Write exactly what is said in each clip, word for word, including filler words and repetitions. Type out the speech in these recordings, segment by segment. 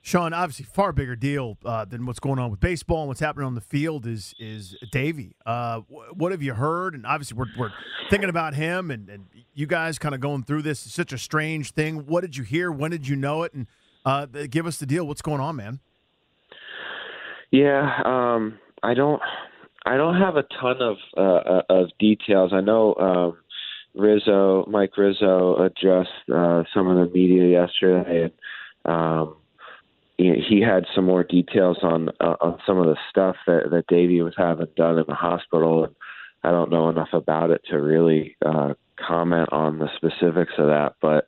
Sean, obviously far bigger deal uh, than what's going on with baseball and what's happening on the field is is Davey. Uh, wh- what have you heard? And obviously we're, we're thinking about him and, and you guys kind of going through this. It's such a strange thing. What did you hear? When did you know it? And uh, give us the deal. What's going on, man? Yeah, um, I don't I don't have a ton of, uh, of details. I know um, Rizzo, Mike Rizzo addressed uh, some of the media yesterday, and um, he had some more details on uh, on some of the stuff that, that Davey was having done in the hospital. And I don't know enough about it to really uh, comment on the specifics of that. But,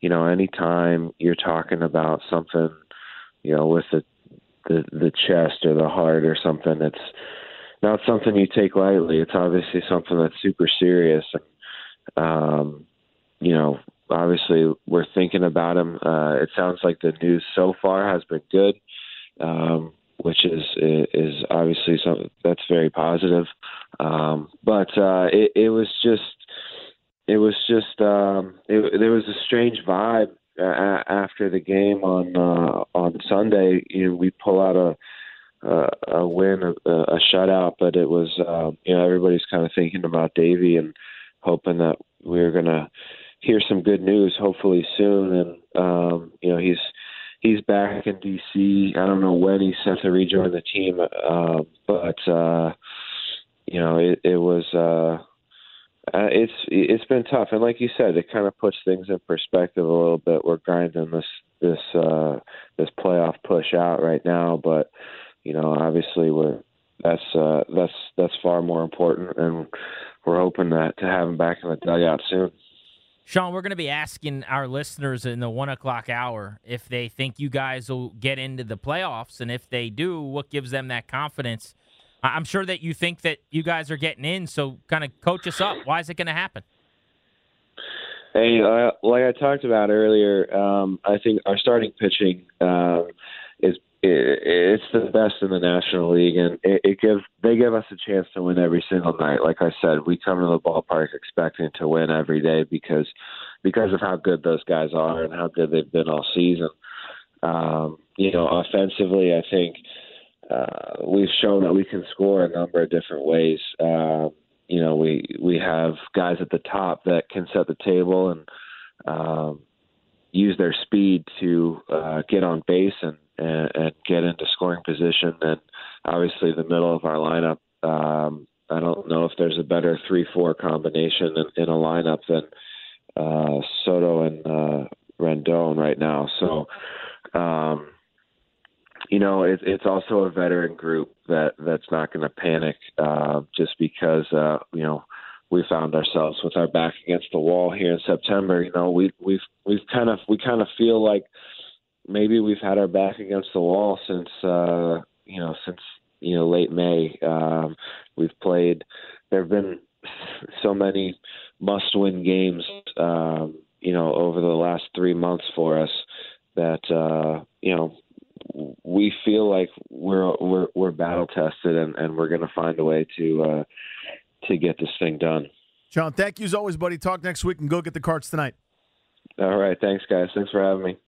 you know, anytime you're talking about something, you know, with the, the, the chest or the heart or something, it's not something you take lightly. It's obviously something that's super serious. Um, you know, obviously, we're thinking about him. Uh, it sounds like the news so far has been good, um, which is is obviously something that's very positive. Um, but uh, it, it was just, it was just, um, it, there was a strange vibe uh, after the game on uh, on Sunday. You know, we pull out a a, a win, a, a shutout, but it was uh, you know everybody's kind of thinking about Davey and hoping that we were gonna hear some good news hopefully soon. And um you know he's he's back in D C. I don't know when he's set to rejoin the team, uh, but uh you know it, it was uh it's it's been tough, and like you said, it kind of puts things in perspective a little bit. We're grinding this this uh this playoff push out right now, but you know obviously we're that's uh that's that's far more important, and we're hoping that to have him back in the dugout soon. Sean, we're going to be asking our listeners in the one o'clock hour if they think you guys will get into the playoffs, and if they do, what gives them that confidence? I'm sure that you think that you guys are getting in, so kind of coach us up. Why is it going to happen? Hey, uh, like I talked about earlier, um, I think our starting pitching uh, is it, it's the best in the National League, and it, it gives they give us a chance to win every single night. Like I said, we come to the ballpark expecting to win every day because because of how good those guys are and how good they've been all season. Um, you know, offensively, I think uh, we've shown that we can score a number of different ways. Uh, you know, we we have guys at the top that can set the table and um, use their speed to uh, get on base and And, and get into scoring position. And obviously the middle of our lineup, um, I don't know if there's a better three four combination in, in a lineup than uh, Soto and uh, Rendon right now. So, um, you know, it, it's also a veteran group that, that's not going to panic uh, just because, uh, you know, we found ourselves with our back against the wall here in September. You know, we, we've we've kind of we kind of feel like maybe we've had our back against the wall since, uh, you know, since, you know, late May. Um, we've played, there have been so many must-win games, um, you know, over the last three months for us that, uh, you know, we feel like we're, we're, we're battle-tested and, and we're going to find a way to, uh, to get this thing done. John, thank you as always, buddy. Talk next week and go get the Cards tonight. All right. Thanks, guys. Thanks for having me.